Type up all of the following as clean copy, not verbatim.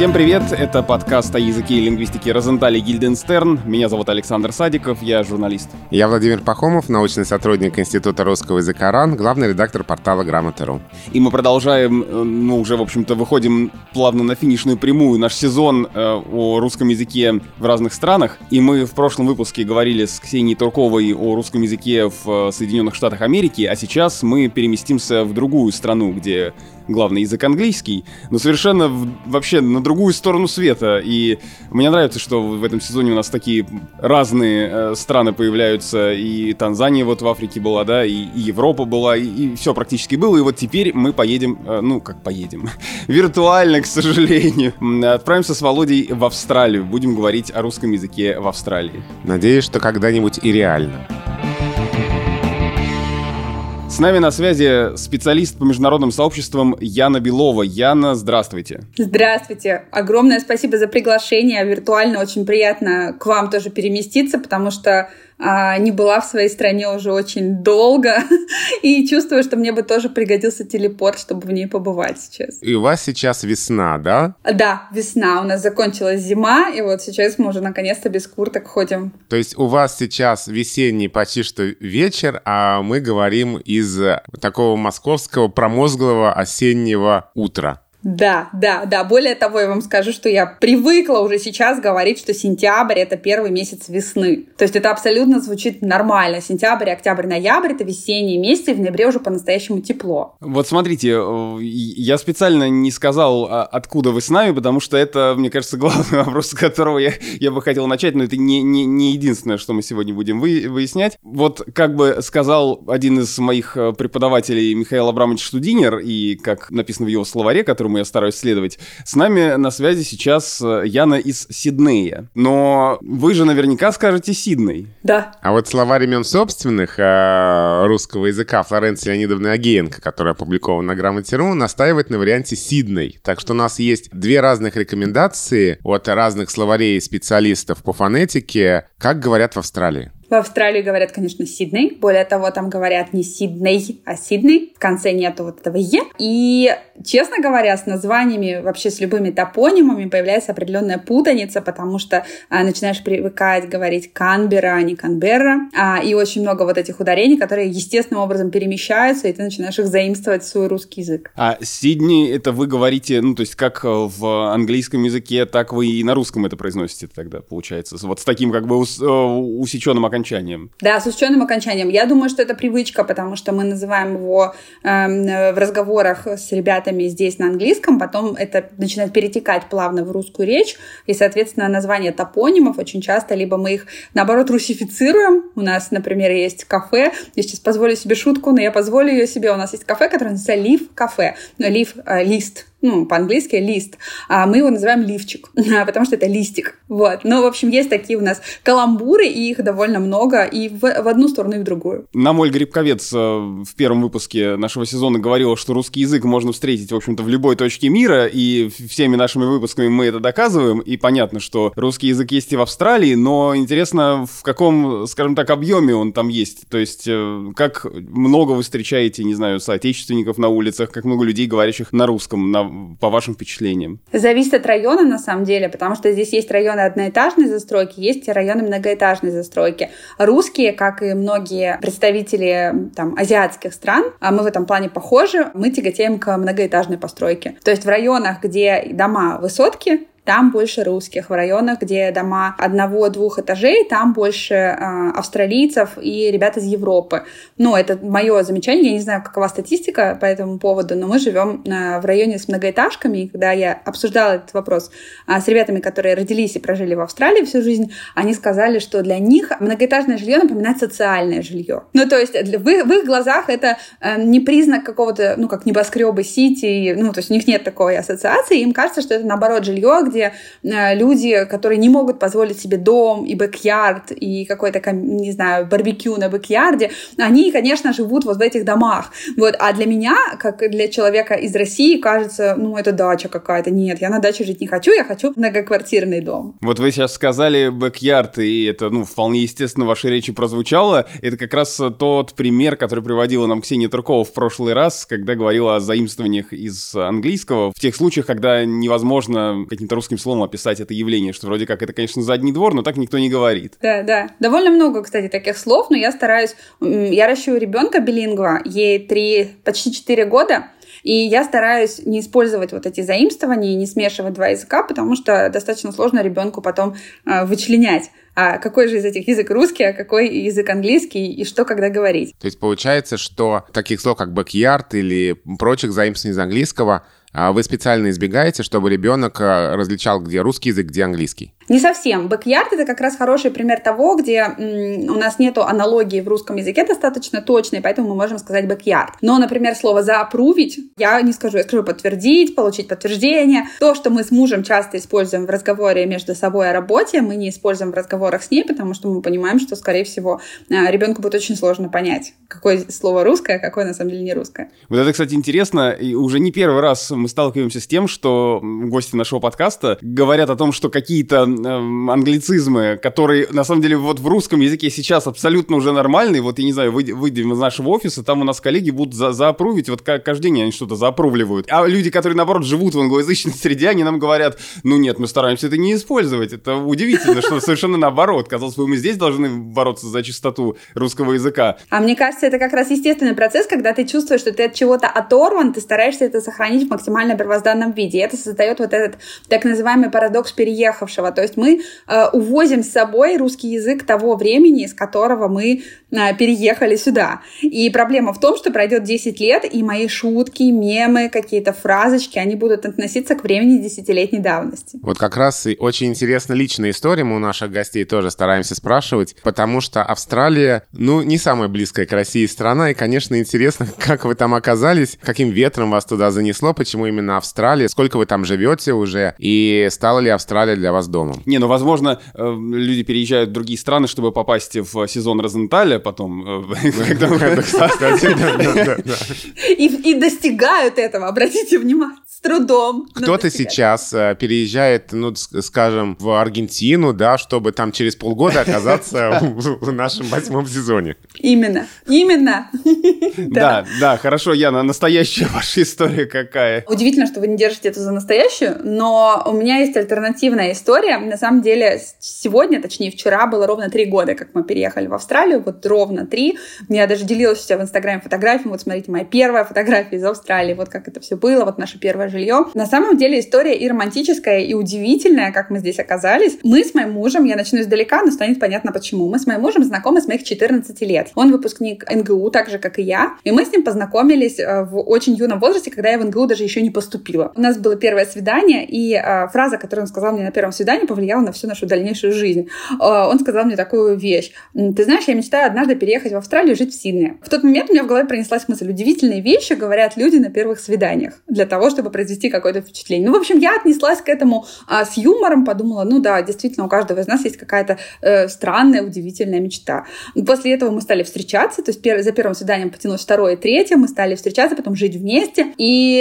Всем привет, это подкаст о языке и лингвистике «Розенталь и Гильденстерн». Меня зовут Александр Садиков, я журналист. Я Владимир Пахомов, научный сотрудник Института русского языка РАН, главный редактор портала Грамот.ру. И мы продолжаем, уже, в общем-то, выходим плавно на финишную прямую наш сезон о русском языке в разных странах. И мы в прошлом выпуске говорили с Ксенией Турковой о русском языке в Соединенных Штатах Америки, а сейчас мы переместимся в другую страну, где главный язык английский, но совершенно вообще на другую сторону света. И мне нравится, что в этом сезоне у нас такие разные страны появляются. И Танзания вот в Африке была, да, и Европа была, и все практически было. И вот теперь мы поедем, виртуально, к сожалению. Отправимся с Володей в Австралию. Будем говорить о русском языке в Австралии. Надеюсь, что когда-нибудь и реально. С нами на связи специалист по международным сообществам Яна Белова. Яна, здравствуйте. Здравствуйте. Огромное спасибо за приглашение. Виртуально очень приятно к вам тоже переместиться, потому что не была в своей стране уже очень долго и чувствую, что мне бы тоже пригодился телепорт, чтобы в ней побывать сейчас. И у вас сейчас весна, да? Да, весна. У нас закончилась зима, и вот сейчас мы уже наконец-то без курток ходим. То есть у вас сейчас весенний почти что вечер, а мы говорим из такого московского промозглого осеннего утра. Да. Более того, я вам скажу, что я привыкла уже сейчас говорить, что сентябрь — это первый месяц весны. То есть это абсолютно звучит нормально. Сентябрь, октябрь, ноябрь — это весенние месяцы, и в ноябре уже по-настоящему тепло. Вот смотрите, я специально не сказал, откуда вы с нами, потому что это, мне кажется, главный вопрос, с которого я бы хотел начать, но это не единственное, что мы сегодня будем выяснять. Вот как бы сказал один из моих преподавателей Михаил Абрамович Штудинер, и как написано в его словаре, который я стараюсь следовать. С нами на связи сейчас Яна из Сиднея. Но вы же наверняка скажете Сидней. Да. А вот словарь имен собственных русского языка Флоренции Леонидовны Агеенко, которая опубликована на Грамоте.ру, настаивает на варианте Сидней. Так что у нас есть две разных рекомендации от разных словарей и специалистов по фонетике, как говорят в Австралии. В Австралии говорят, конечно, Сидней. Более того, там говорят не Сидней, а Сидней. В конце нету вот этого «е». И, честно говоря, с названиями, вообще с любыми топонимами появляется определенная путаница, потому что начинаешь привыкать говорить «Канберра», а не «Канберра». И очень много вот этих ударений, которые естественным образом перемещаются, и ты начинаешь их заимствовать в свой русский язык. А Сидней — это вы говорите, ну, то есть как в английском языке, так вы и на русском это произносите тогда, получается. Вот с таким как бы усеченным окончанием. Да, с усеченным окончанием. Я думаю, что это привычка, потому что мы называем его в разговорах с ребятами здесь на английском, потом это начинает перетекать плавно в русскую речь, и, соответственно, названия топонимов очень часто либо мы их, наоборот, русифицируем. У нас, например, есть кафе, я сейчас позволю себе шутку, но я позволю ее себе, у нас есть кафе, которое называется лив-кафе, лив-лист. Ну, по-английски лист, а мы его называем лифчик, потому что это листик. Вот. Ну, в общем, есть такие у нас каламбуры, и их довольно много, и в одну сторону, и в другую. Нам Ольга Грибковец в первом выпуске нашего сезона говорила, что русский язык можно встретить, в общем-то, в любой точке мира, и всеми нашими выпусками мы это доказываем, и понятно, что русский язык есть и в Австралии, но интересно, в каком, скажем так, объеме он там есть, то есть как много вы встречаете, не знаю, соотечественников на улицах, как много людей, говорящих на русском, по вашим впечатлениям? Зависит от района, на самом деле, потому что здесь есть районы одноэтажной застройки, есть районы многоэтажной застройки. Русские, как и многие представители там, азиатских стран, а мы в этом плане похожи, мы тяготеем к многоэтажной постройке. То есть в районах, где дома высотки, там больше русских. В районах, где дома одного-двух этажей, там больше австралийцев и ребят из Европы. Ну, это мое замечание. Я не знаю, какова статистика по этому поводу, но мы живем в районе с многоэтажками. И когда я обсуждала этот вопрос с ребятами, которые родились и прожили в Австралии всю жизнь, они сказали, что для них многоэтажное жилье напоминает социальное жилье. Ну, то есть в их глазах это не признак какого-то, ну, как небоскребы сити. Ну, то есть у них нет такой ассоциации. Им кажется, что это, наоборот, жилье, где где люди, которые не могут позволить себе дом и бэк-ярд, и какой-то, не знаю, барбекю на бэк-ярде, они, конечно, живут вот в этих домах. Вот. А для меня, как для человека из России, кажется, ну, это дача какая-то. Нет, я на даче жить не хочу, я хочу многоквартирный дом. Вот вы сейчас сказали бэк-ярд, и это, ну, вполне естественно в вашей речи прозвучало. Это как раз тот пример, который приводила нам Ксения Туркова в прошлый раз, когда говорила о заимствованиях из английского. В тех случаях, когда невозможно каким-то русским словом описать это явление, что вроде как это, конечно, задний двор, но так никто не говорит. Да, да. Довольно много, кстати, таких слов, но я стараюсь... Я ращу ребенка билингва, ей 3, почти 4 года, и я стараюсь не использовать вот эти заимствования, не смешивать два языка, потому что достаточно сложно ребенку потом вычленять, а какой же из этих язык русский, а какой язык английский, и что когда говорить. То есть получается, что таких слов, как бэк-ярд или прочих заимствований из английского, вы специально избегаете, чтобы ребенок различал, где русский язык, где английский? Не совсем. Бэк-ярд — это как раз хороший пример того, где у нас нету аналогии в русском языке достаточно точной, поэтому мы можем сказать бэк-ярд. Но, например, слово «заапрувить» я не скажу. Я скажу «подтвердить», «получить подтверждение». То, что мы с мужем часто используем в разговоре между собой о работе, мы не используем в разговорах с ней, потому что мы понимаем, что, скорее всего, ребенку будет очень сложно понять, какое слово русское, а какое на самом деле не русское. Вот это, кстати, интересно. И уже не первый раз мы сталкиваемся с тем, что гости нашего подкаста говорят о том, что какие-то англицизмы, которые, на самом деле, вот в русском языке сейчас абсолютно уже нормальные. Вот, я не знаю, выйдем из нашего офиса, там у нас коллеги будут заапрувить, вот каждый день они что-то заапрувливают. А люди, которые, наоборот, живут в англоязычной среде, они нам говорят, ну нет, мы стараемся это не использовать. Это удивительно, что совершенно наоборот. Казалось бы, мы здесь должны бороться за чистоту русского языка. А мне кажется, это как раз естественный процесс, когда ты чувствуешь, что ты от чего-то оторван, ты стараешься это сохранить в максимально первозданном виде. И это создает вот этот так называемый парадокс переехавшего. То есть мы увозим с собой русский язык того времени, из которого мы переехали сюда. И проблема в том, что пройдет 10 лет, и мои шутки, мемы, какие-то фразочки, они будут относиться к времени десятилетней давности. Вот как раз и очень интересна личная история. Мы у наших гостей тоже стараемся спрашивать, потому что Австралия, ну, не самая близкая к России страна, и, конечно, интересно, как вы там оказались, каким ветром вас туда занесло, почему именно Австралия, сколько вы там живете уже, и стала ли Австралия для вас домом? Не, ну, возможно, люди переезжают в другие страны, чтобы попасть в сезон Розенталя потом. И достигают этого, обратите внимание, с трудом. Кто-то сейчас переезжает, ну, скажем, в Аргентину, да, чтобы там через полгода оказаться в нашем 8-м сезоне. Именно, именно. Да, да, хорошо, Яна, настоящая ваша история какая? Удивительно, что вы не держите эту за настоящую, но у меня есть альтернативная история. На самом деле, сегодня, точнее, вчера было ровно 3 года, как мы переехали в Австралию, вот ровно 3. Я даже делилась у себя в Инстаграме фотографиями, вот смотрите, моя первая фотография из Австралии, вот как это все было, вот наше первое жилье. На самом деле история и романтическая, и удивительная, как мы здесь оказались. Мы с моим мужем, я начну издалека, но станет понятно почему. Мы с моим мужем знакомы с моих 14 лет. Он выпускник НГУ, так же, как и я. И мы с ним познакомились в очень юном возрасте, когда я в НГУ даже еще не поступила. У нас было первое свидание, и фраза, которую он сказал мне на первом свидании, повлияла на всю нашу дальнейшую жизнь. Он сказал мне такую вещь. Ты знаешь, я мечтаю однажды переехать в Австралию и жить в Сиднее. В тот момент у меня в голове пронеслась мысль. Удивительные вещи говорят люди на первых свиданиях для того, чтобы произвести какое-то впечатление. Ну, в общем, я отнеслась к этому с юмором, подумала, ну да, действительно, у каждого из нас есть какая-то странная, удивительная мечта. После этого мы стали встречаться, то есть за первым свиданием потянулось 2-е, 3-е, мы стали встречаться, потом жить вместе. И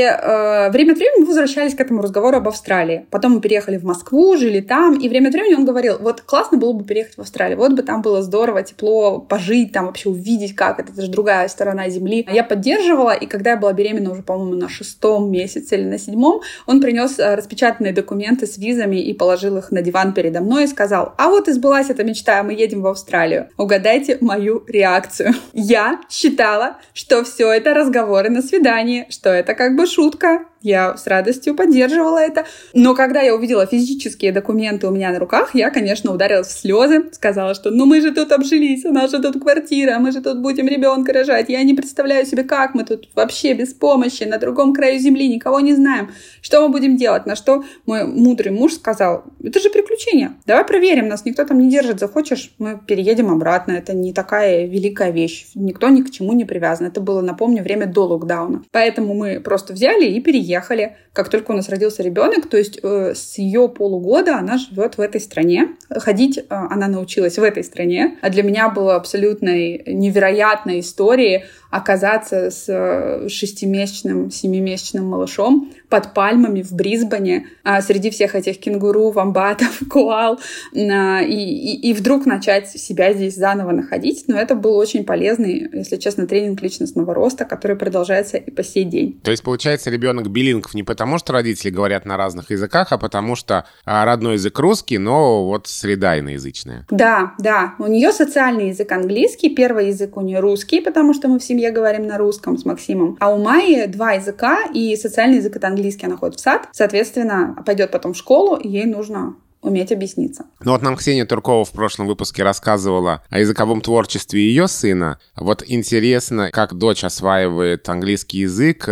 время от времени мы возвращались к этому разговору об Австралии. Потом мы переехали в Москву, жили там, и время от времени он говорил, вот классно было бы переехать в Австралию, вот бы там было здорово, тепло, пожить там, вообще увидеть, как это же другая сторона земли. Я поддерживала, и когда я была беременна уже, по-моему, на 6-м месяце или на 7-м, он принес распечатанные документы с визами и положил их на диван передо мной и сказал, а вот и сбылась эта мечта, мы едем в Австралию. Угадайте мою реакцию. Я считала, что все это разговоры на свидании, что это как бы шутка. Я с радостью поддерживала это. Но когда я увидела физические документы у меня на руках, я, конечно, ударилась в слезы, сказала, что ну мы же тут обжились, у нас же тут квартира, мы же тут будем ребенка рожать. Я не представляю себе, как мы тут вообще без помощи, на другом краю земли, никого не знаем. Что мы будем делать? На что мой мудрый муж сказал, это же приключение. Давай проверим, нас никто там не держит. Захочешь, мы переедем обратно. Это не такая великая вещь. Никто ни к чему не привязан. Это было, напомню, время до локдауна. Поэтому мы просто взяли и переехали. переехали, как только у нас родился ребенок, то есть с ее полугода она живет в этой стране. Ходить она научилась в этой стране. А для меня было абсолютно невероятной историей оказаться с 6-месячным, 7-месячным малышом под пальмами в Брисбене, среди всех этих кенгуру, вомбатов, коал, и вдруг начать себя здесь заново находить. Но это был очень полезный, если честно, тренинг личностного роста, который продолжается и по сей день. То есть, получается, ребенок билингв не потому, что родители говорят на разных языках, а потому что родной язык русский, но вот среда иноязычная. Да, да. У нее социальный язык английский, первый язык у нее русский, потому что мы в семье говорим на русском с Максимом. А у Майи 2 языка, и социальный язык — это английский, она ходит в сад, соответственно, пойдет потом в школу, и ей нужно уметь объясниться. Ну вот нам Ксения Туркова в прошлом выпуске рассказывала о языковом творчестве ее сына. Вот интересно, как дочь осваивает английский язык,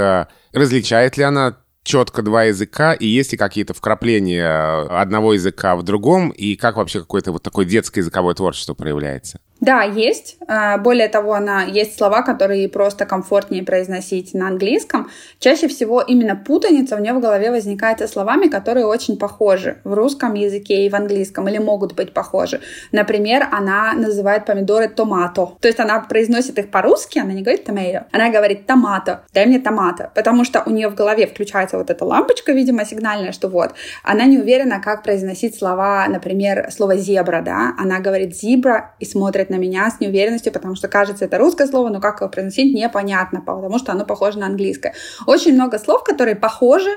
различает ли она четко 2 языка, и есть ли какие-то вкрапления одного языка в другом, и как вообще какое-то вот такое детское языковое творчество проявляется? Да, есть. Более того, есть слова, которые просто комфортнее произносить на английском. Чаще всего именно путаница у нее в голове возникает со словами, которые очень похожи в русском языке и в английском, или могут быть похожи. Например, она называет помидоры томато. То есть она произносит их по-русски, она не говорит томейро, она говорит томато, дай мне томато, потому что у нее в голове включается вот эта лампочка, видимо, сигнальная, что вот. Она не уверена, как произносить слова, например, слово зебра, да, она говорит зебра и смотрит на меня с неуверенностью, потому что, кажется, это русское слово, но как его произносить, непонятно, потому что оно похоже на английское. Очень много слов, которые похожи,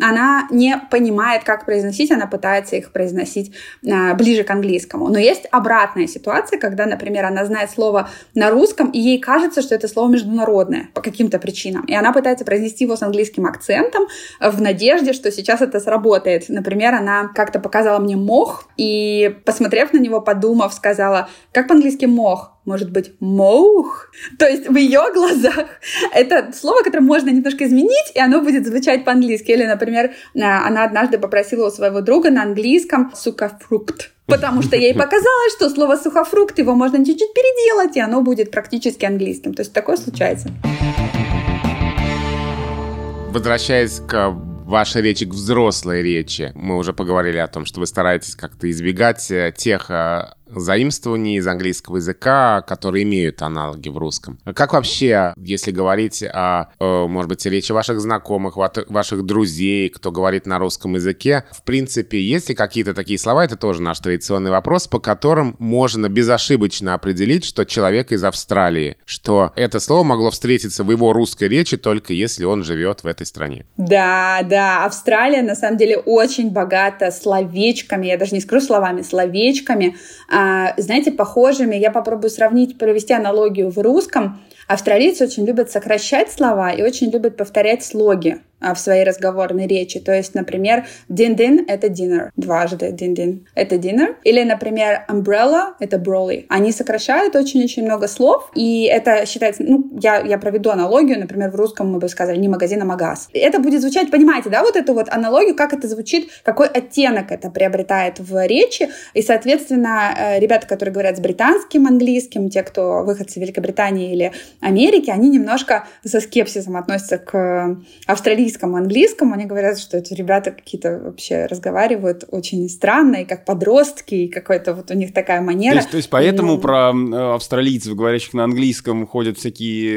она не понимает, как произносить, она пытается их произносить ближе к английскому. Но есть обратная ситуация, когда, например, она знает слово на русском, и ей кажется, что это слово международное по каким-то причинам. И она пытается произнести его с английским акцентом в надежде, что сейчас это сработает. Например, она как-то показала мне мох, и, посмотрев на него, подумав, сказала, как по-английски мох? Может быть, моух? То есть в ее глазах это слово, которое можно немножко изменить, и оно будет звучать по-английски. Или, например, она однажды попросила у своего друга на английском «сукафрукт», потому что ей показалось, что слово «сухофрукт», его можно чуть-чуть переделать, и оно будет практически английским. То есть такое случается. Возвращаясь к вашей речи, к взрослой речи, мы уже поговорили о том, что вы стараетесь как-то избегать тех заимствований из английского языка, которые имеют аналоги в русском. Как вообще, если говорить о, может быть, речи ваших знакомых, ваших друзей, кто говорит на русском языке, в принципе, есть ли какие-то такие слова, это тоже наш традиционный вопрос, по которым можно безошибочно определить, что человек из Австралии, что это слово могло встретиться в его русской речи только если он живет в этой стране? Да, да, Австралия на самом деле очень богата словечками, я даже не скажу словами, словечками, знаете, похожими. Я попробую сравнить, провести аналогию в русском. Австралийцы очень любят сокращать слова и очень любят повторять слоги в своей разговорной речи. То есть, например, дин-дин — это dinner. Дважды дин-дин — это dinner. Или, например, umbrella — это broly. Они сокращают очень-очень много слов, и это считается... Ну, я проведу аналогию. Например, в русском мы бы сказали не магазин, а магаз. Это будет звучать, понимаете, да, вот эту вот аналогию, как это звучит, какой оттенок это приобретает в речи. И, соответственно, ребята, которые говорят с британским английским, те, кто выходцы Великобритании или Америки, они немножко со скепсисом относятся к австралийскому английскому. Они говорят, что эти ребята какие-то вообще разговаривают очень странно, и как подростки, и какой-то вот у них такая манера. То есть поэтому про австралийцев, говорящих на английском, ходят всякие,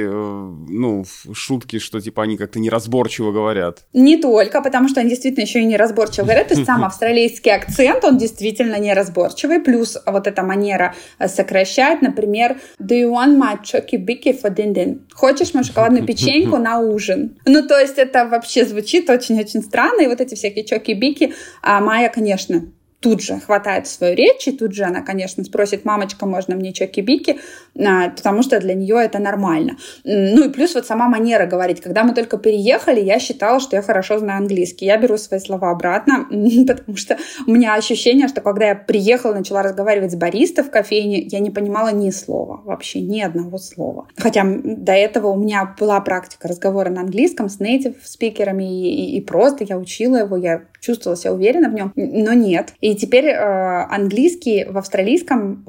шутки, что типа они как-то неразборчиво говорят. Не только, потому что они действительно еще и неразборчиво говорят. То есть сам австралийский акцент, он действительно неразборчивый. Плюс вот эта манера сокращать. Например, do you want my чоки-бики for дин-дин? Хочешь мою шоколадную печеньку на ужин? Ну, то есть это вообще звучит очень-очень странно. И вот эти всякие чоки-бики Майя, конечно, тут же хватает свою речь, и тут же она, конечно, спросит: мамочка, можно мне чоки-бики? Потому что для нее это нормально. Ну и плюс вот сама манера говорить. Когда мы только переехали, я считала, что я хорошо знаю английский. Я беру свои слова обратно, потому что у меня ощущение, что когда я приехала, начала разговаривать с бариста в кофейне, я не понимала ни слова вообще, ни одного слова. Хотя до этого у меня была практика разговора на английском с нейтив-спикерами, и просто я учила его, я чувствовала себя уверенно в нем, но нет. И теперь английский в австралийском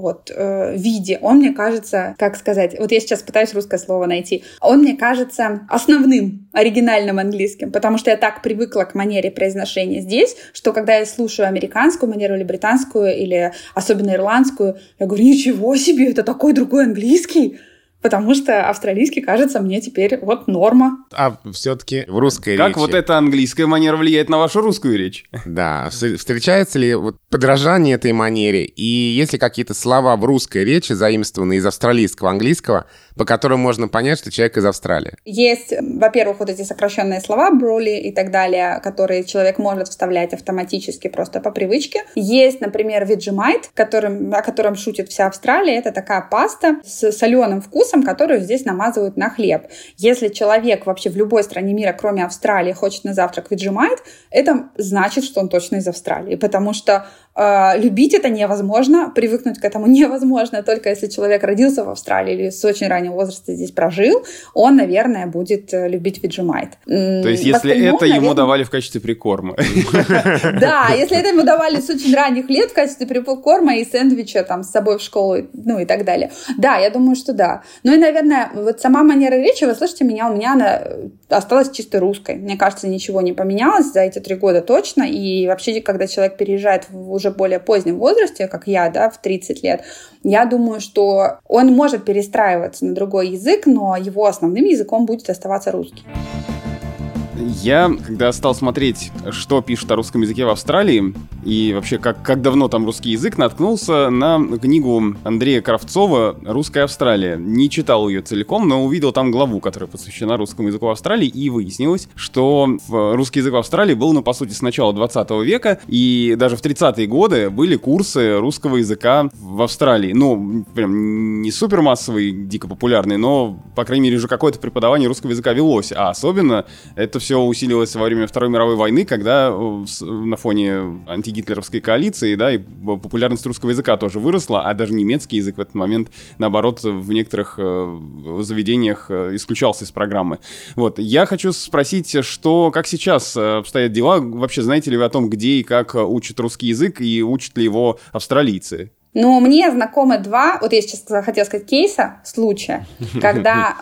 виде, он мне кажется, как сказать, вот я сейчас пытаюсь русское слово найти, он мне кажется основным, оригинальным английским, потому что я так привыкла к манере произношения здесь, что когда я слушаю американскую манеру или британскую, или особенно ирландскую, я говорю, ничего себе, это такой другой английский. Потому что австралийский, кажется, мне теперь норма. А все-таки в русской речи... Как вот эта английская манера влияет на вашу русскую речь? Да, встречается ли подражание этой манере? И есть ли какие-то слова в русской речи, заимствованные из австралийского английского, по которым можно понять, что человек из Австралии? Есть, во-первых, эти сокращенные слова, броли и так далее, которые человек может вставлять автоматически, просто по привычке. Есть, например, веджимайт, о котором шутит вся Австралия. Это такая паста с соленым вкусом, которую здесь намазывают на хлеб. Если человек вообще в любой стране мира, кроме Австралии, хочет на завтрак веджимайт, это значит, что он точно из Австралии, потому что любить это невозможно, привыкнуть к этому невозможно, только если человек родился в Австралии или с очень раннего возраста здесь прожил, он, наверное, будет любить веджимайт. То есть, если это ему давали в качестве прикорма. Да, если это ему давали с очень ранних лет в качестве прикорма и сэндвича с собой в школу, и так далее. Да, я думаю, что да. Ну и, наверное, сама манера речи, вы слышите меня, у меня она осталась чисто русской. Мне кажется, ничего не поменялось за эти 3 года точно. И вообще, когда человек переезжает в уже более позднем возрасте, как я, в 30 лет, я думаю, что он может перестраиваться на другой язык, но его основным языком будет оставаться русский. Я, когда стал смотреть, что пишут о русском языке в Австралии, и вообще, как давно там русский язык, наткнулся на книгу Андрея Кравцова «Русская Австралия». Не читал ее целиком, но увидел там главу, которая посвящена русскому языку в Австралии, и выяснилось, что русский язык в Австралии был, по сути, с начала 20 века, и даже в 30-е годы были курсы русского языка в Австралии. Прям не супермассовые, дико популярные, но, по крайней мере, уже какое-то преподавание русского языка велось, а особенно это все усилилось во время Второй мировой войны, когда на фоне антигитлеровской коалиции, и популярность русского языка тоже выросла, а даже немецкий язык в этот момент, наоборот, в некоторых заведениях исключался из программы. Я хочу спросить, как сейчас обстоят дела? Вообще, знаете ли вы о том, где и как учат русский язык, и учат ли его австралийцы? Мне знакомы 2, я сейчас хотела сказать кейса, случая, когда...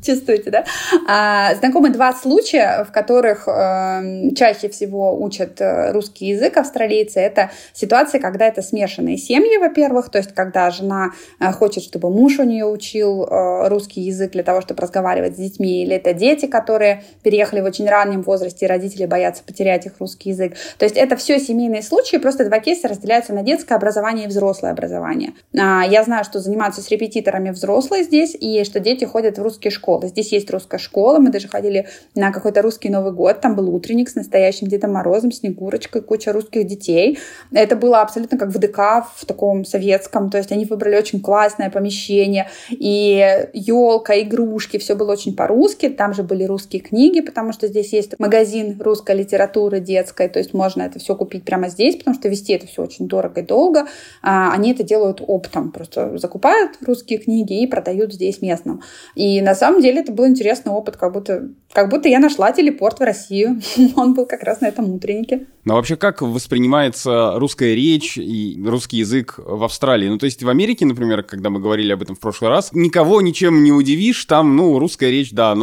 Чувствуете, да? Знакомы 2 случая, в которых чаще всего учат русский язык австралийцы. Это ситуации, когда это смешанные семьи, во-первых, то есть когда жена хочет, чтобы муж у нее учил русский язык для того, чтобы разговаривать с детьми, или это дети, которые переехали в очень раннем возрасте, и родители боятся потерять их русский язык. То есть это все семейные случаи, просто 2 кейса разделяются на детское образование и взрослое образование. Я знаю, что занимаются с репетиторами взрослые здесь, и что дети ходят в русские школы. Здесь есть русская школа, мы даже ходили на какой-то русский Новый год, там был утренник с настоящим Дедом Морозом, Снегурочкой, куча русских детей. Это было абсолютно как в ДК, в таком советском, то есть они выбрали очень классное помещение, и елка, игрушки, все было очень по-русски, там же были русские книги, потому что здесь есть магазин русской литературы детской, то есть можно это все купить прямо здесь, потому что везти это все очень дорого и долго. Они это делают оптом, просто закупают русские книги и продают здесь местным. И на самом деле это был интересный опыт, как будто я нашла телепорт в Россию. Он был как раз на этом утреннике. Но вообще как воспринимается русская речь и русский язык в Австралии? То есть в Америке, например, когда мы говорили об этом в прошлый раз, никого ничем не удивишь, там, русская речь, да,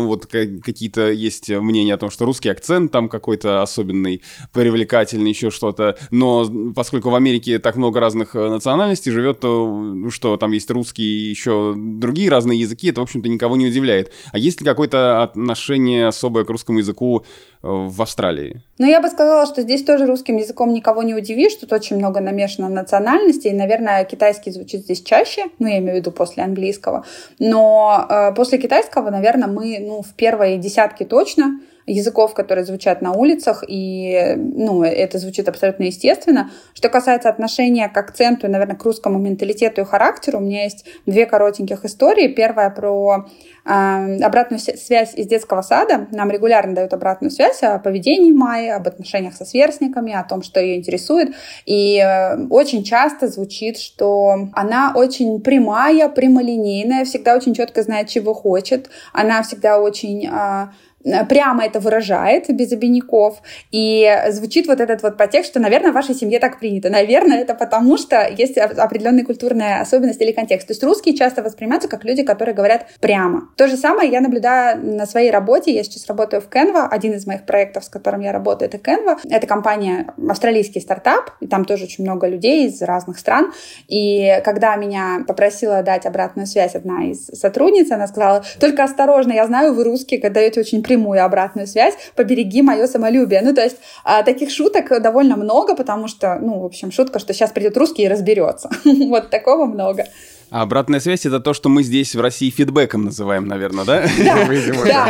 какие-то есть мнения о том, что русский акцент там какой-то особенный, привлекательный, еще что-то, но поскольку в Америке так много разных национальностей живет, то что там есть русский и еще другие разные языки, это, в общем-то, никого не удивляет. А есть ли какое-то отношение особое к русскому языку в Австралии? Я бы сказала, что здесь тоже русским языком никого не удивишь. Тут очень много намешано национальностей. И, наверное, китайский звучит здесь чаще. Я имею в виду после английского. Но после китайского, наверное, мы в первой десятке точно языков, которые звучат на улицах, и это звучит абсолютно естественно. Что касается отношения к акценту, наверное, к русскому менталитету и характеру, у меня есть 2 коротеньких истории. Первая про обратную связь из детского сада. Нам регулярно дают обратную связь о поведении Майи, об отношениях со сверстниками, о том, что ее интересует. И очень часто звучит, что она очень прямая, прямолинейная, всегда очень четко знает, чего хочет. Она всегда очень... прямо это выражает, без обиняков, и звучит вот этот вот подтекст, что, наверное, в вашей семье так принято. Наверное, это потому, что есть определенная культурная особенность или контекст. То есть русские часто воспринимаются как люди, которые говорят прямо. То же самое я наблюдаю на своей работе. Я сейчас работаю в Canva. Один из моих проектов, с которым я работаю, это Canva. Это компания, австралийский стартап, и там тоже очень много людей из разных стран. И когда меня попросила дать обратную связь одна из сотрудниц, она сказала: только осторожно, я знаю, вы русские, когда даете очень прямую обратную связь, побереги мое самолюбие. Ну, то есть таких шуток довольно много, потому что, ну, в общем, шутка, что сейчас придет русский и разберется. Вот такого много. А обратная связь — это то, что мы здесь в России фидбэком называем, наверное, да? Да,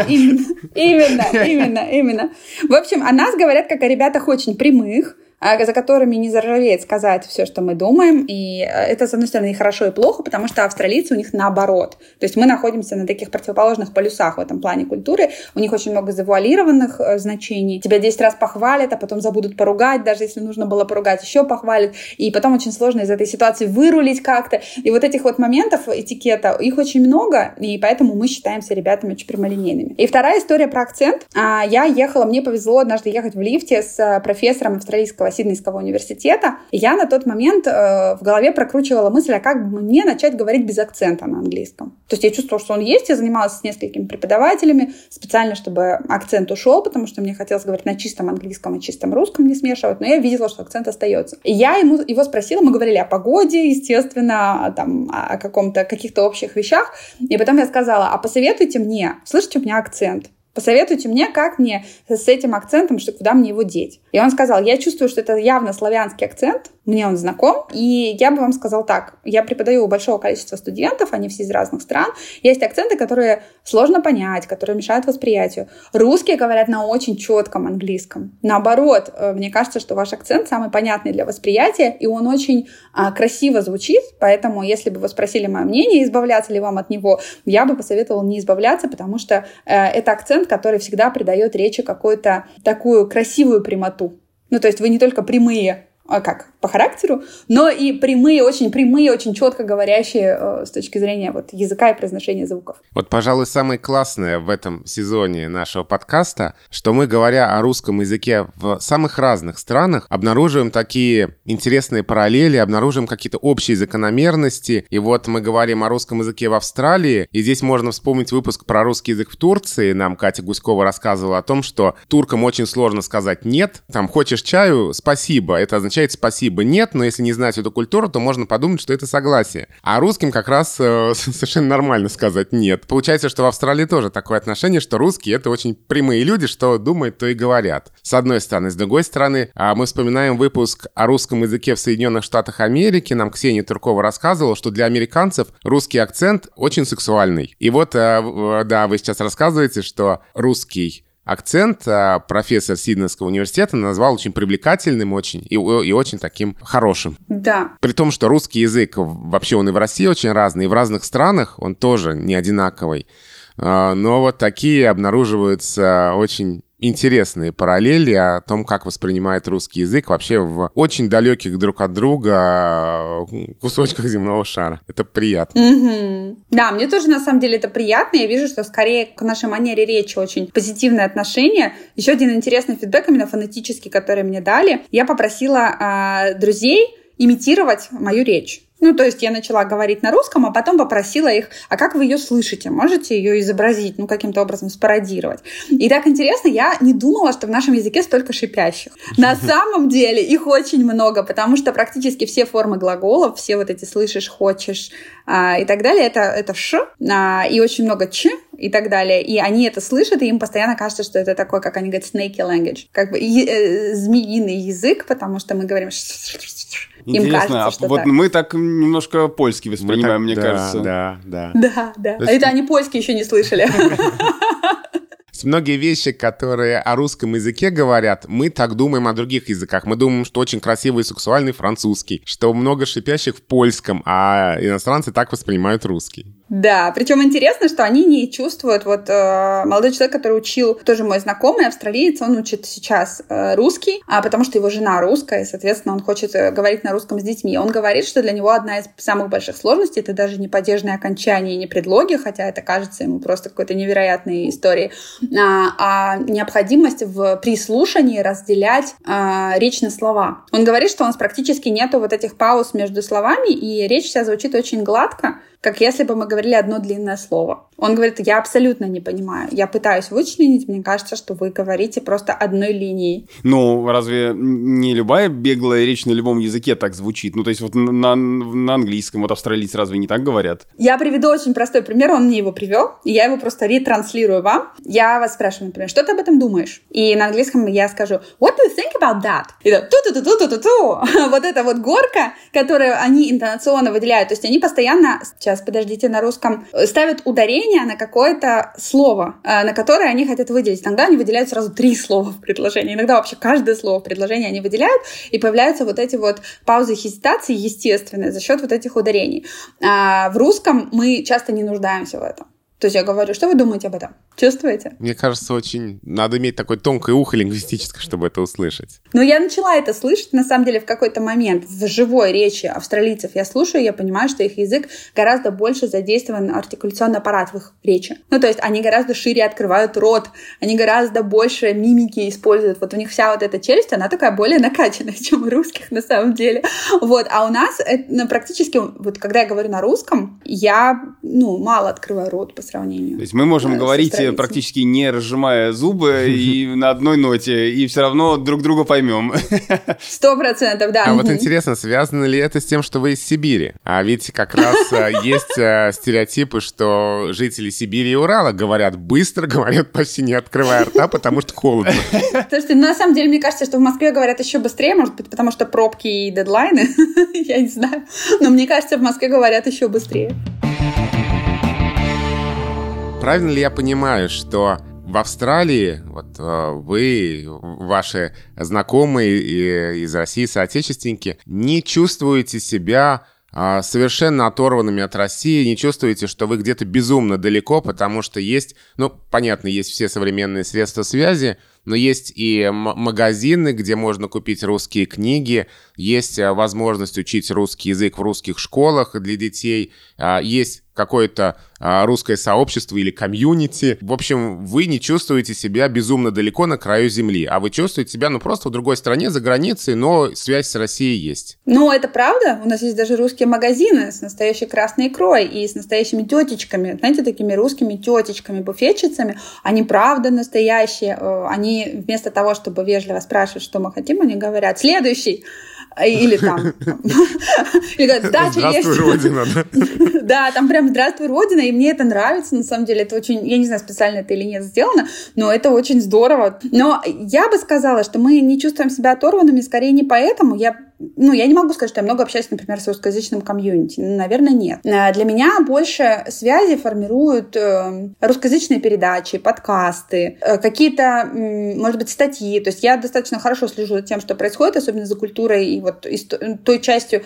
именно. В общем, о нас говорят как о ребятах очень прямых, за которыми не заржавеет сказать все, что мы думаем. И это, с одной стороны, и хорошо, и плохо, потому что австралийцы у них наоборот. То есть мы находимся на таких противоположных полюсах в этом плане культуры. У них очень много завуалированных значений. Тебя 10 раз похвалят, а потом забудут поругать. Даже если нужно было поругать, еще похвалят. И потом очень сложно из этой ситуации вырулить как-то. И вот этих вот моментов этикета, их очень много, и поэтому мы считаемся ребятами очень прямолинейными. И вторая история про акцент. Я ехала, мне повезло однажды ехать в лифте с профессором австралийского Сиднейского университета. Я на тот момент в голове прокручивала мысль, а как бы мне начать говорить без акцента на английском. То есть я чувствовала, что он есть, я занималась с несколькими преподавателями специально, чтобы акцент ушел, потому что мне хотелось говорить на чистом английском и чистом русском, не смешивать, но я видела, что акцент остается. И я его спросила, мы говорили о погоде, естественно, там, о каких-то общих вещах, и потом я сказала: а посоветуйте мне, слышите, у меня акцент. Посоветуйте мне, как мне с этим акцентом, куда мне его деть. И он сказал: я чувствую, что это явно славянский акцент, мне он знаком, и я бы вам сказал так. Я преподаю у большого количества студентов, они все из разных стран. Есть акценты, которые сложно понять, которые мешают восприятию. Русские говорят на очень четком английском. Наоборот, мне кажется, что ваш акцент самый понятный для восприятия, и он очень красиво звучит, поэтому, если бы вы спросили мое мнение, избавляться ли вам от него, я бы посоветовала не избавляться, потому что это акцент, который всегда придает речи какую-то такую красивую прямоту. Ну, то есть вы не только прямые, как по характеру, но и прямые, очень четко говорящие с точки зрения вот языка и произношения звуков. Вот, пожалуй, самое классное в этом сезоне нашего подкаста, что мы, говоря о русском языке в самых разных странах, обнаруживаем такие интересные параллели, обнаруживаем какие-то общие закономерности. И вот мы говорим о русском языке в Австралии, и здесь можно вспомнить выпуск про русский язык в Турции. Нам Катя Гуськова рассказывала о том, что туркам очень сложно сказать «нет». Там «хочешь чаю? Спасибо». Это означает «спасибо, нет», но если не знать эту культуру, то можно подумать, что это согласие. А русским как раз совершенно нормально сказать «нет». Получается, что в Австралии тоже такое отношение, что русские — это очень прямые люди, что думают, то и говорят. С одной стороны. С другой стороны, мы вспоминаем выпуск о русском языке в Соединенных Штатах Америки. Нам Ксения Туркова рассказывала, что для американцев русский акцент очень сексуальный. И вот, да, вы сейчас рассказываете, что русский акцент профессор Сиднейского университета назвал очень привлекательным и очень таким хорошим. Да. При том, что русский язык, вообще он и в России очень разный, и в разных странах он тоже не одинаковый. Но вот такие обнаруживаются очень интересные параллели о том, как воспринимает русский язык вообще в очень далеких друг от друга кусочках земного шара. Это приятно. Mm-hmm. Да, мне тоже на самом деле это приятно. Я вижу, что скорее к нашей манере речи очень позитивное отношение. Еще один интересный фидбэк, именно фонетический, который мне дали. Я попросила друзей имитировать мою речь. Ну, то есть я начала говорить на русском, а потом попросила их: а как вы ее слышите? Можете ее изобразить, ну, каким-то образом спародировать? И так интересно, я не думала, что в нашем языке столько шипящих. На самом деле их очень много, потому что практически все формы глаголов, все вот эти «слышишь», «хочешь» и так далее, это «ш», и очень много «ч» и так далее. И они это слышат, и им постоянно кажется, что это такой, как они говорят, snakey language, как бы змеиный язык, потому что мы говорим «ш-ш-ш-ш». Интересно, кажется, вот так. Мы так немножко польский воспринимаем, мне кажется. Да. А это они польский еще не слышали. Многие вещи, которые о русском языке говорят, мы так думаем о других языках. Мы думаем, что очень красивый и сексуальный французский, что много шипящих в польском, а иностранцы так воспринимают русский. Да, причем интересно, что они не чувствуют. Вот молодой человек, который учил, тоже мой знакомый, австралиец, он учит сейчас русский, потому что его жена русская, и, соответственно, он хочет говорить на русском с детьми. Он говорит, что для него одна из самых больших сложностей — это даже не падежные окончания и не предлоги, хотя это кажется ему просто какой-то невероятной историей, а необходимость в прислушании разделять речь на слова. Он говорит, что у нас практически нету вот этих пауз между словами, и речь вся звучит очень гладко, как если бы мы говорили одно длинное слово. Он говорит, я абсолютно не понимаю. Я пытаюсь вычленить, мне кажется, что вы говорите просто одной линией. Ну, разве не любая беглая речь на любом языке так звучит? Ну, то есть вот на английском, вот австралийцы разве не так говорят? Я приведу очень простой пример, он мне его привел, и я его просто ретранслирую вам. Я вас спрашиваю, например, что ты об этом думаешь? И на английском я скажу, what do you think about that? И это ту-ту-ту-ту-ту-ту-ту. Вот эта вот горка, которую они интонационно выделяют. То есть они постоянно... Сейчас, подождите, на русском ставят ударение на какое-то слово, на которое они хотят выделить. Иногда они выделяют сразу 3 слова в предложении, иногда вообще каждое слово в предложении они выделяют, и появляются вот эти вот паузы хезитации естественные за счет вот этих ударений. А в русском мы часто не нуждаемся в этом. То есть я говорю, что вы думаете об этом? Чувствуете? Мне кажется, очень надо иметь такое тонкое ухо лингвистическое, чтобы это услышать. Ну, я начала это слышать, на самом деле, в какой-то момент. В живой речи австралийцев я слушаю, я понимаю, что их язык гораздо больше задействован артикуляционный аппарат в их речи. Ну, то есть они гораздо шире открывают рот, они гораздо больше мимики используют. Вот у них вся вот эта челюсть, она такая более накачанная, чем у русских, на самом деле. Вот, а у нас практически, вот когда я говорю на русском, я, мало открываю рот по сравнению. То есть мы можем говорить практически не разжимая зубы и на одной ноте, и все равно друг друга поймем. 100%, да. А вот интересно, связано ли это с тем, что вы из Сибири? А ведь как раз есть стереотипы, что жители Сибири и Урала говорят быстро, говорят почти не открывая рта, потому что холодно. Слушайте, на самом деле, мне кажется, что в Москве говорят еще быстрее, может быть, потому что пробки и дедлайны, я не знаю, но мне кажется, в Москве говорят еще быстрее. Правильно ли я понимаю, что в Австралии вот вы, ваши знакомые из России, соотечественники, не чувствуете себя совершенно оторванными от России, не чувствуете, что вы где-то безумно далеко, потому что есть, понятно, есть все современные средства связи, но есть и магазины, где можно купить русские книги, есть возможность учить русский язык в русских школах для детей, есть какое-то русское сообщество или комьюнити. В общем, вы не чувствуете себя безумно далеко на краю земли, а вы чувствуете себя, просто в другой стране, за границей, но связь с Россией есть. Ну, это правда. У нас есть даже русские магазины с настоящей красной икрой и с настоящими тетечками, знаете, такими русскими тетечками-буфетчицами. Они правда настоящие. Они вместо того, чтобы вежливо спрашивать, что мы хотим, они говорят «следующий». Или там... Или говорят, дача есть. «Здравствуй, Родина». Да, там прям «Здравствуй, Родина», и мне это нравится, на самом деле. Это очень... Я не знаю, специально это или нет сделано, но это очень здорово. Но я бы сказала, что мы не чувствуем себя оторванными, скорее не поэтому. Я не могу сказать, что я много общаюсь, например, с русскоязычным комьюнити. Наверное, нет. Для меня больше связи формируют русскоязычные передачи, подкасты, какие-то, может быть, статьи. То есть я достаточно хорошо слежу за тем, что происходит, особенно за культурой и вот той частью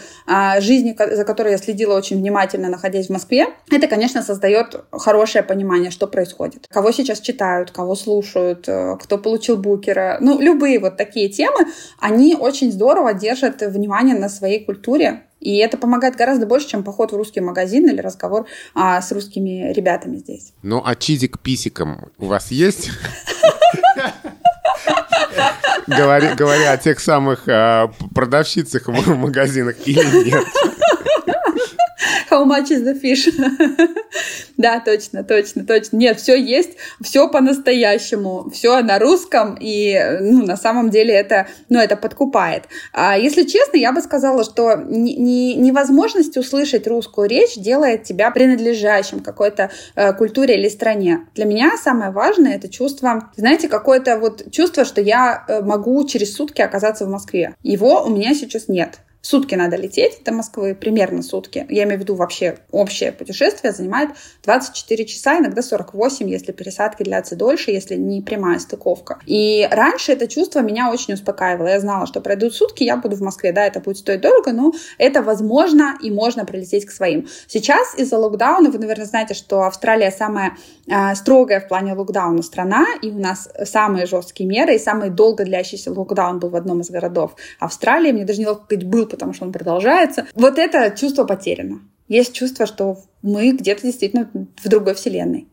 жизни, за которой я следила очень внимательно, находясь в Москве. Это, конечно, создает хорошее понимание, что происходит. Кого сейчас читают, кого слушают, кто получил букера. Любые вот такие темы, они очень здорово держат внимание на своей культуре. И это помогает гораздо больше, чем поход в русский магазин или разговор с русскими ребятами здесь. Ну, а чизик писиком у вас есть? Говоря о тех самых продавщицах в магазинах или нет? How much is the fish? Да, точно. Нет, все есть, все по-настоящему, все на русском, и на самом деле это, это подкупает. А если честно, я бы сказала, что невозможность услышать русскую речь делает тебя принадлежащим какой-то культуре или стране. Для меня самое важное — это чувство, знаете, какое-то вот чувство, что я могу через сутки оказаться в Москве. Его у меня сейчас нет. Сутки надо лететь до Москвы, примерно сутки. Я имею в виду вообще общее путешествие занимает 24 часа, иногда 48, если пересадки длятся дольше, если не прямая стыковка. И раньше это чувство меня очень успокаивало. Я знала, что пройдут сутки, я буду в Москве. Да, это будет стоить дорого, но это возможно и можно прилететь к своим. Сейчас из-за локдауна, вы, наверное, знаете, что Австралия самая строгая в плане локдауна страна, и у нас самые жесткие меры, и самый долго длящийся локдаун был в одном из городов Австралии. Мне даже неловко был, потому что он продолжается. Вот это чувство потеряно. Есть чувство, что мы где-то действительно в другой вселенной.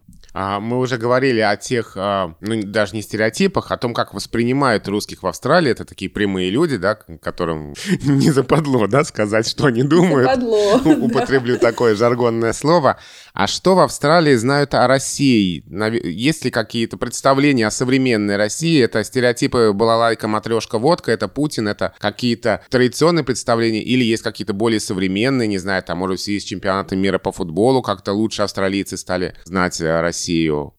Мы уже говорили о тех, ну, даже не стереотипах, о том, как воспринимают русских в Австралии. Это такие прямые люди, да, которым не западло, да, сказать, что они думают. Западло, употреблю такое жаргонное слово. А что в Австралии знают о России? Есть ли какие-то представления о современной России? Это стереотипы балалайка, матрешка, водка, это Путин, это какие-то традиционные представления? Или есть какие-то более современные, не знаю, там, может, в связи с чемпионатом мира по футболу как-то лучше австралийцы стали знать о России?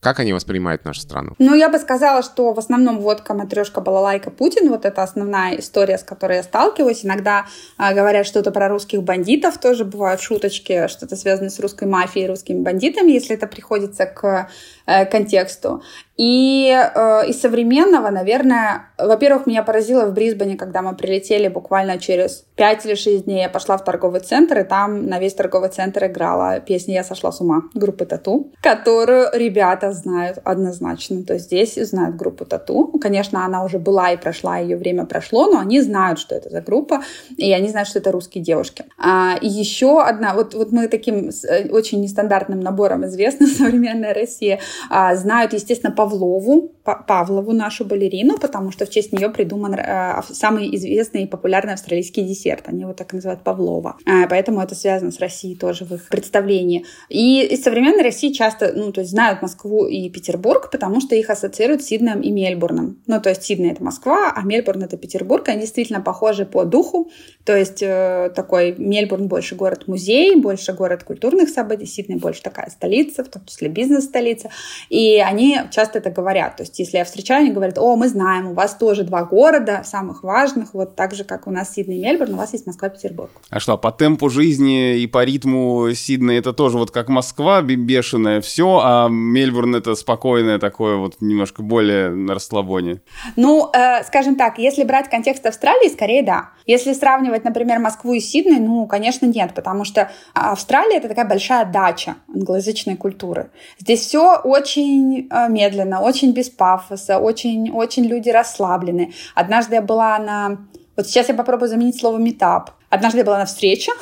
Как они воспринимают нашу страну? Ну, я бы сказала, что в основном водка, матрешка, балалайка, Путин. Вот это основная история, с которой я сталкиваюсь. Иногда говорят что-то про русских бандитов. Тоже бывают шуточки, что-то связанное с русской мафией, русскими бандитами, если это приходится к контексту. И из современного, наверное, во-первых, меня поразило в Брисбене, когда мы прилетели буквально через 5 или 6 дней, я пошла в торговый центр, и там на весь торговый центр играла песня «Я сошла с ума» группы Тату, которую ребята знают однозначно. То есть здесь знают группу Тату. Конечно, она уже была и прошла, ее время прошло, но они знают, что это за группа, и они знают, что это русские девушки. И еще одна, вот мы таким очень нестандартным набором известны, современная Россия, знают, естественно, Павлову, нашу балерину, потому что в честь нее придуман самый известный и популярный австралийский десерт. Они его так называют Павлова. Поэтому это связано с Россией тоже в их представлении. И из современной России часто, ну, то есть знают Москву и Петербург, потому что их ассоциируют с Сиднеем и Мельбурном. Ну, то есть Сидней — это Москва, а Мельбурн — это Петербург. Они действительно похожи по духу. То есть такой Мельбурн — больше город-музей, больше город культурных событий. Сидней — больше такая столица, в том числе бизнес-столица. И они часто это говорят. То есть если я встречаю, они говорят: о, мы знаем, у вас тоже два города самых важных, вот так же, как у нас Сидней и Мельбурн, у вас есть Москва и Петербург. А что, по темпу жизни и по ритму Сидней это тоже вот как Москва, бешеное все, а Мельбурн это спокойное такое, вот немножко более на расслабоне? Ну, скажем так, если брать контекст Австралии, скорее да. Если сравнивать, например, Москву и Сидней, ну, конечно, нет, потому что Австралия — это такая большая дача англоязычной культуры. Здесь все очень медленно, очень без пафоса, очень люди расслаблены. Однажды я была на... Вот сейчас я попробую заменить слово «митап». Однажды я была на встрече.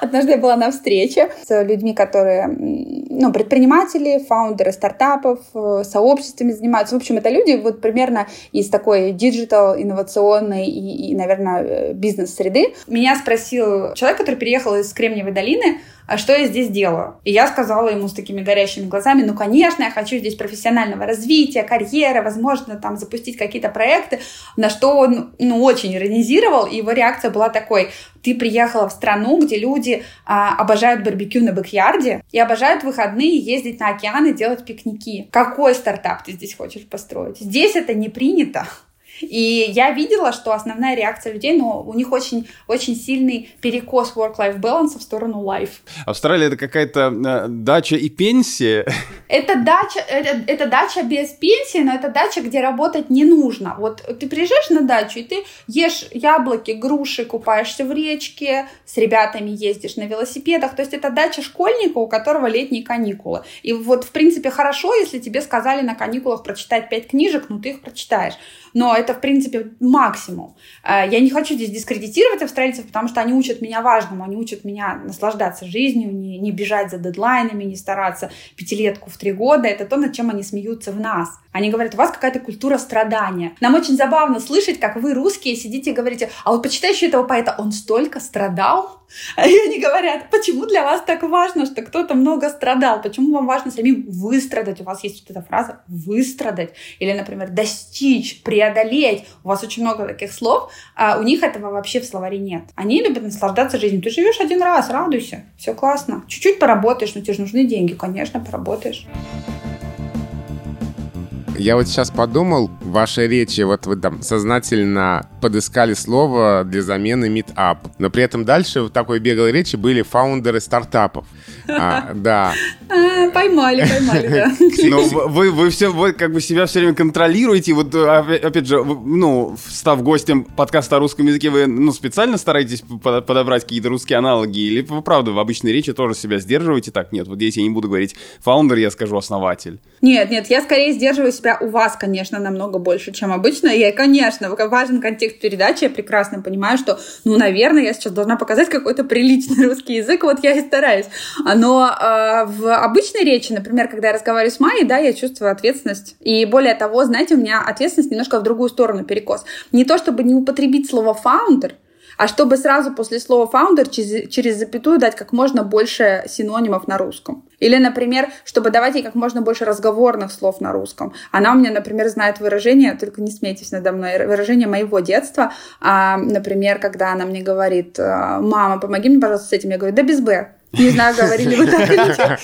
Однажды я была на встрече с людьми, которые, ну, предприниматели, фаундеры стартапов, сообществами занимаются. В общем, это люди вот примерно из такой диджитал, инновационной и, наверное, бизнес-среды. Меня спросил человек, который переехал из Кремниевой долины, а что я здесь делаю? И я сказала ему с такими горящими глазами: ну, конечно, я хочу здесь профессионального развития, карьеры, возможно, там, запустить какие-то проекты, на что он, ну, очень иронизировал, и его реакция была такой: ты приехала в страну, где люди обожают барбекю на бэк-ярде и обожают выходные ездить на океан и делать пикники. Какой стартап ты здесь хочешь построить? Здесь это не принято. И я видела, что основная реакция людей, но у них очень сильный перекос work-life balance в сторону life. Австралия — это какая-то дача и пенсия? Это дача без пенсии, но это дача, где работать не нужно. Вот ты приезжаешь на дачу, и ты ешь яблоки, груши, купаешься в речке, с ребятами ездишь на велосипедах. То есть это дача школьника, у которого летние каникулы. И вот, в принципе, хорошо, если тебе сказали на каникулах прочитать 5 книжек, ну ты их прочитаешь. Но это, в принципе, максимум. Я не хочу здесь дискредитировать австралийцев, потому что они учат меня важному, они учат меня наслаждаться жизнью, не бежать за дедлайнами, не стараться пятилетку в 3 года. Это то, над чем они смеются в нас. Они говорят: у вас какая-то культура страдания. Нам очень забавно слышать, как вы, русские, сидите и говорите: а вот почитай еще этого поэта, он столько страдал. И они говорят: почему для вас так важно, что кто-то много страдал? Почему вам важно самим выстрадать? У вас есть вот эта фраза «выстрадать» или, например, «достичь», «преодолеть». У вас очень много таких слов, а у них этого вообще в словаре нет. Они любят наслаждаться жизнью. Ты живешь один раз, радуйся, все классно. Чуть-чуть поработаешь, но тебе же нужны деньги. Конечно, поработаешь. Я вот сейчас подумал, вашей речи вот вы там сознательно подыскали слово для замены meetup, но при этом дальше в такой беглой речи были фаундеры стартапов. Да. Поймали, да. Но вы все как бы себя все время контролируете, вот опять же, ну, став гостем подкаста о русском языке, вы специально стараетесь подобрать какие-то русские аналоги, или вы, правда, в обычной речи тоже себя сдерживаете так? Нет, вот здесь я не буду говорить фаундер, я скажу основатель. Нет, я скорее сдерживаю себя у вас, конечно, намного больше, чем обычно. И, конечно, важен контекст передачи, я прекрасно понимаю, что, наверное, я сейчас должна показать какой-то приличный русский язык, вот я и стараюсь. Но в обычной речи, например, когда я разговариваю с Майей, да, я чувствую ответственность. И более того, знаете, у меня ответственность немножко в другую сторону перекос. Не то, чтобы не употребить слово «фаундер», а чтобы сразу после слова «фаундер» через запятую дать как можно больше синонимов на русском. Или, например, чтобы давать ей как можно больше разговорных слов на русском. Она у меня, например, знает выражение, только не смейтесь надо мной, выражение моего детства. Например, когда она мне говорит: «Мама, помоги мне, пожалуйста, с этим». Я говорю: «Да без «б». Не знаю, говорили вы так или нет, но я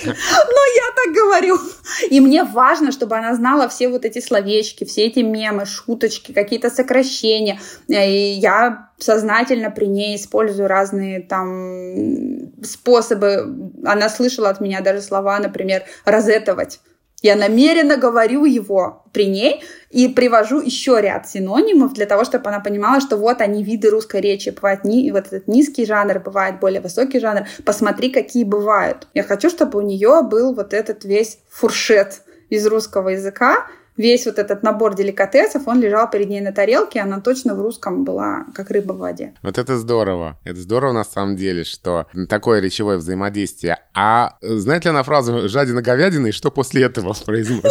так говорю». И мне важно, чтобы она знала все вот эти словечки, все эти мемы, шуточки, какие-то сокращения. И я сознательно при ней использую разные там способы. Она слышала от меня даже слова, например, «розетовать». Я намеренно говорю его при ней и привожу еще ряд синонимов для того, чтобы она понимала, что вот они виды русской речи. Бывает вот этот низкий жанр, бывает более высокий жанр. Посмотри, какие бывают. Я хочу, чтобы у нее был вот этот весь фуршет из русского языка, весь вот этот набор деликатесов, он лежал перед ней на тарелке, она точно в русском была, как рыба в воде. Вот это здорово. Это здорово на самом деле, что такое речевое взаимодействие. А знаете ли она фразу «жадина-говядина» и что после этого произносит?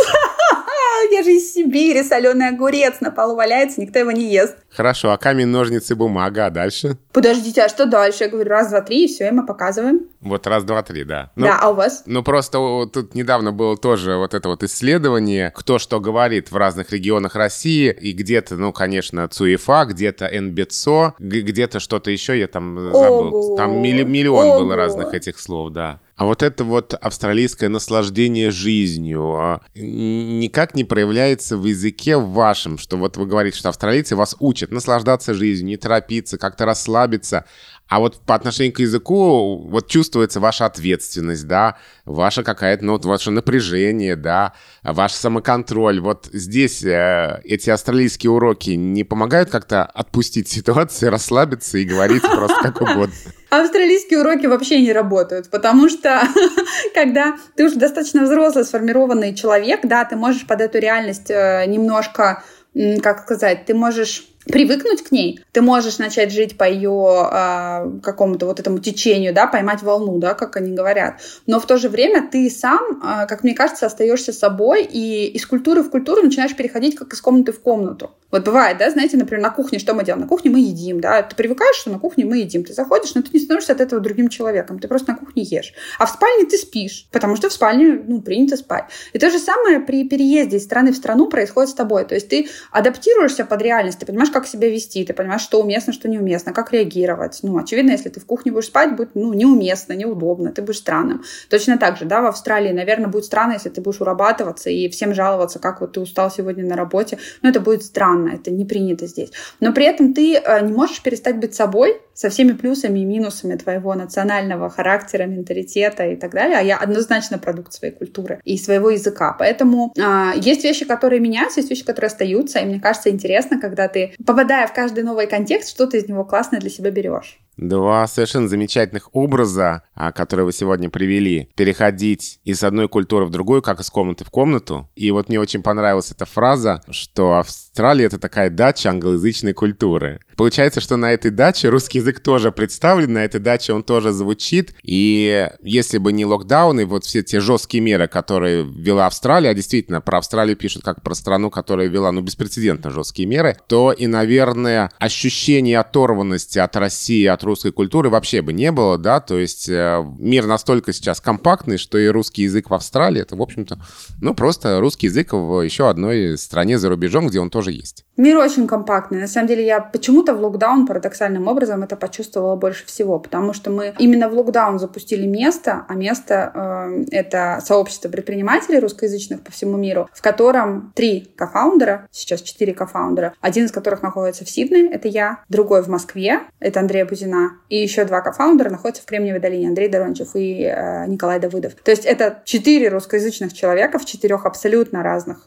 Я же из Сибири, соленый огурец на полу валяется, никто его не ест. Хорошо, а камень, ножницы, бумага, а дальше? Подождите, а что дальше? Я говорю: раз, два, три, и все, и мы показываем. Вот раз, два, три, да. А у вас? Просто тут недавно было тоже вот это вот исследование, кто что говорит в разных регионах России, и где-то, конечно, Цуефа, где-то Энбецо, где-то что-то еще, я там забыл. Ого! Там миллион было разных этих слов, да. А вот это вот австралийское наслаждение жизнью никак не проявляется в языке вашем, что вот вы говорите, что австралийцы вас учат наслаждаться жизнью, не торопиться, как-то расслабиться. А вот по отношению к языку вот чувствуется ваша ответственность, да, ваша какая-то, ваше напряжение, да, ваш самоконтроль. Вот здесь эти австралийские уроки не помогают как-то отпустить ситуацию, расслабиться и говорить просто как угодно? Австралийские уроки вообще не работают, потому что когда ты уже достаточно взрослый, сформированный человек, да, ты можешь под эту реальность немножко, как сказать, ты можешь привыкнуть к ней, ты можешь начать жить по ее какому-то вот этому течению, да, поймать волну, да, как они говорят. Но в то же время ты сам, как мне кажется, остаешься собой и из культуры в культуру начинаешь переходить как из комнаты в комнату. Вот бывает, да, знаете, например, на кухне что мы делаем? На кухне мы едим, да, ты привыкаешь, что на кухне мы едим, ты заходишь, но ты не становишься от этого другим человеком, ты просто на кухне ешь. А в спальне ты спишь, потому что в спальне, принято спать. И то же самое при переезде из страны в страну происходит с тобой, то есть ты адаптируешься под реальность, ты понимаешь, как себя вести, ты понимаешь, что уместно, что неуместно, как реагировать. Очевидно, если ты в кухне будешь спать, будет, неуместно, неудобно, ты будешь странным. Точно так же, да, в Австралии, наверное, будет странно, если ты будешь урабатываться и всем жаловаться, как вот ты устал сегодня на работе. Это будет странно, это не принято здесь. Но при этом ты не можешь перестать быть собой со всеми плюсами и минусами твоего национального характера, менталитета и так далее. А я однозначно продукт своей культуры и своего языка. Поэтому есть вещи, которые меняются, есть вещи, которые остаются. И мне кажется, интересно, когда ты, попадая в каждый новый контекст, что-то из него классное для себя берешь. Два совершенно замечательных образа, которые вы сегодня привели. Переходить из одной культуры в другую, как из комнаты в комнату. И вот мне очень понравилась эта фраза, что Австралия — это такая дача англоязычной культуры. Получается, что на этой даче русский язык тоже представлен, на этой даче он тоже звучит. И если бы не локдауны, вот все те жесткие меры, которые ввела Австралия, а действительно, про Австралию пишут как про страну, которая ввела, беспрецедентно жесткие меры, то и, наверное, ощущение оторванности от России, от русской культуры вообще бы не было, да, то есть мир настолько сейчас компактный, что и русский язык в Австралии — это, в общем-то, просто русский язык в еще одной стране за рубежом, где он тоже есть. Мир очень компактный. На самом деле я почему-то в локдаун парадоксальным образом это почувствовала больше всего, потому что мы именно в локдаун запустили место, а место это сообщество предпринимателей русскоязычных по всему миру, в котором 3 кофаундера, сейчас 4 кофаундера, один из которых находится в Сиднее, это я, другой в Москве, это Андрей Бузина, и еще 2 кофаундера находятся в Кремниевой долине, Андрей Дорончев и Николай Давыдов. То есть это 4 русскоязычных человека в 4 абсолютно разных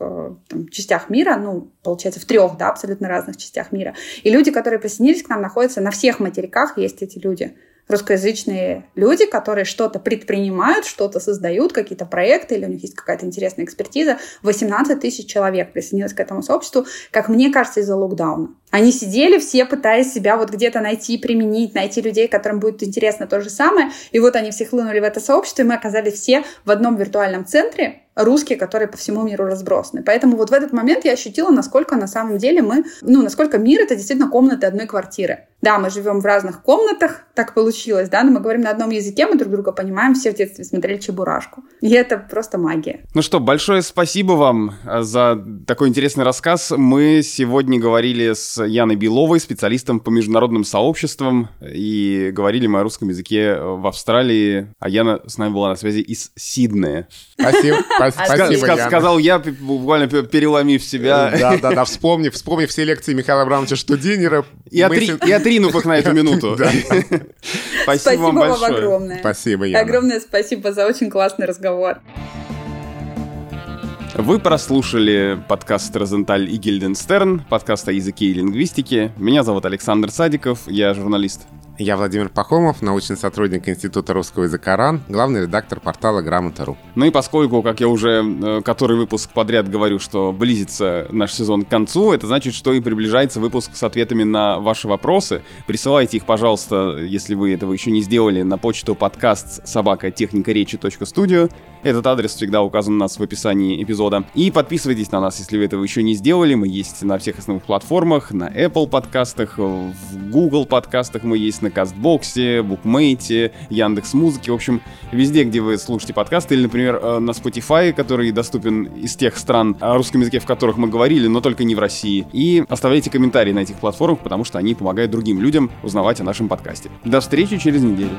частях мира, ну, получается, в 3, да, абсолютно разных частях мира. И люди, которые присоединились к нам, находятся на всех материках, есть эти люди. Русскоязычные люди, которые что-то предпринимают, что-то создают, какие-то проекты, или у них есть какая-то интересная экспертиза. 18 тысяч человек присоединилось к этому сообществу, как мне кажется, из-за локдауна. Они сидели все, пытаясь себя вот где-то найти, применить, найти людей, которым будет интересно то же самое. И вот они все хлынули в это сообщество, и мы оказались все в одном виртуальном центре, русские, которые по всему миру разбросаны. Поэтому вот в этот момент я ощутила, насколько на самом деле мы, насколько мир — это действительно комнаты одной квартиры. Да, мы живем в разных комнатах, так получилось, да, но мы говорим на одном языке, мы друг друга понимаем, все в детстве смотрели «Чебурашку». И это просто магия. Ну что, большое спасибо вам за такой интересный рассказ. Мы сегодня говорили с Яной Беловой, специалистом по международным сообществам, и говорили мы о русском языке в Австралии, а Яна с нами была на связи из Сиднея. Спасибо. Спасибо, Яна. Сказал я, буквально переломив себя. Да, вспомнив все лекции Михаила Абрамовича Штудинера. И отринув их на эту минуту. Спасибо вам большое. Спасибо вам огромное. Спасибо, Яна. Огромное спасибо за очень классный разговор. Вы прослушали подкаст «Розенталь и Гильденстерн», подкаст о языке и лингвистике. Меня зовут Александр Садиков, я журналист. Я Владимир Пахомов, научный сотрудник Института русского языка РАН, главный редактор портала Грамот.ру. Ну и поскольку, как я уже который выпуск подряд говорю, что близится наш сезон к концу, это значит, что и приближается выпуск с ответами на ваши вопросы. Присылайте их, пожалуйста, если вы этого еще не сделали, на почту podcast@техникаречи.studio. Этот адрес всегда указан у нас в описании эпизода. И подписывайтесь на нас, если вы этого еще не сделали. Мы есть на всех основных платформах, на Apple подкастах, в Google подкастах мы есть, на Кастбоксе, Букмейте, Яндекс.Музыке, в общем, везде, где вы слушаете подкасты, или, например, на Spotify, который доступен из тех стран, о русском языке в которых мы говорили, но только не в России. И оставляйте комментарии на этих платформах, потому что они помогают другим людям узнавать о нашем подкасте. До встречи через неделю.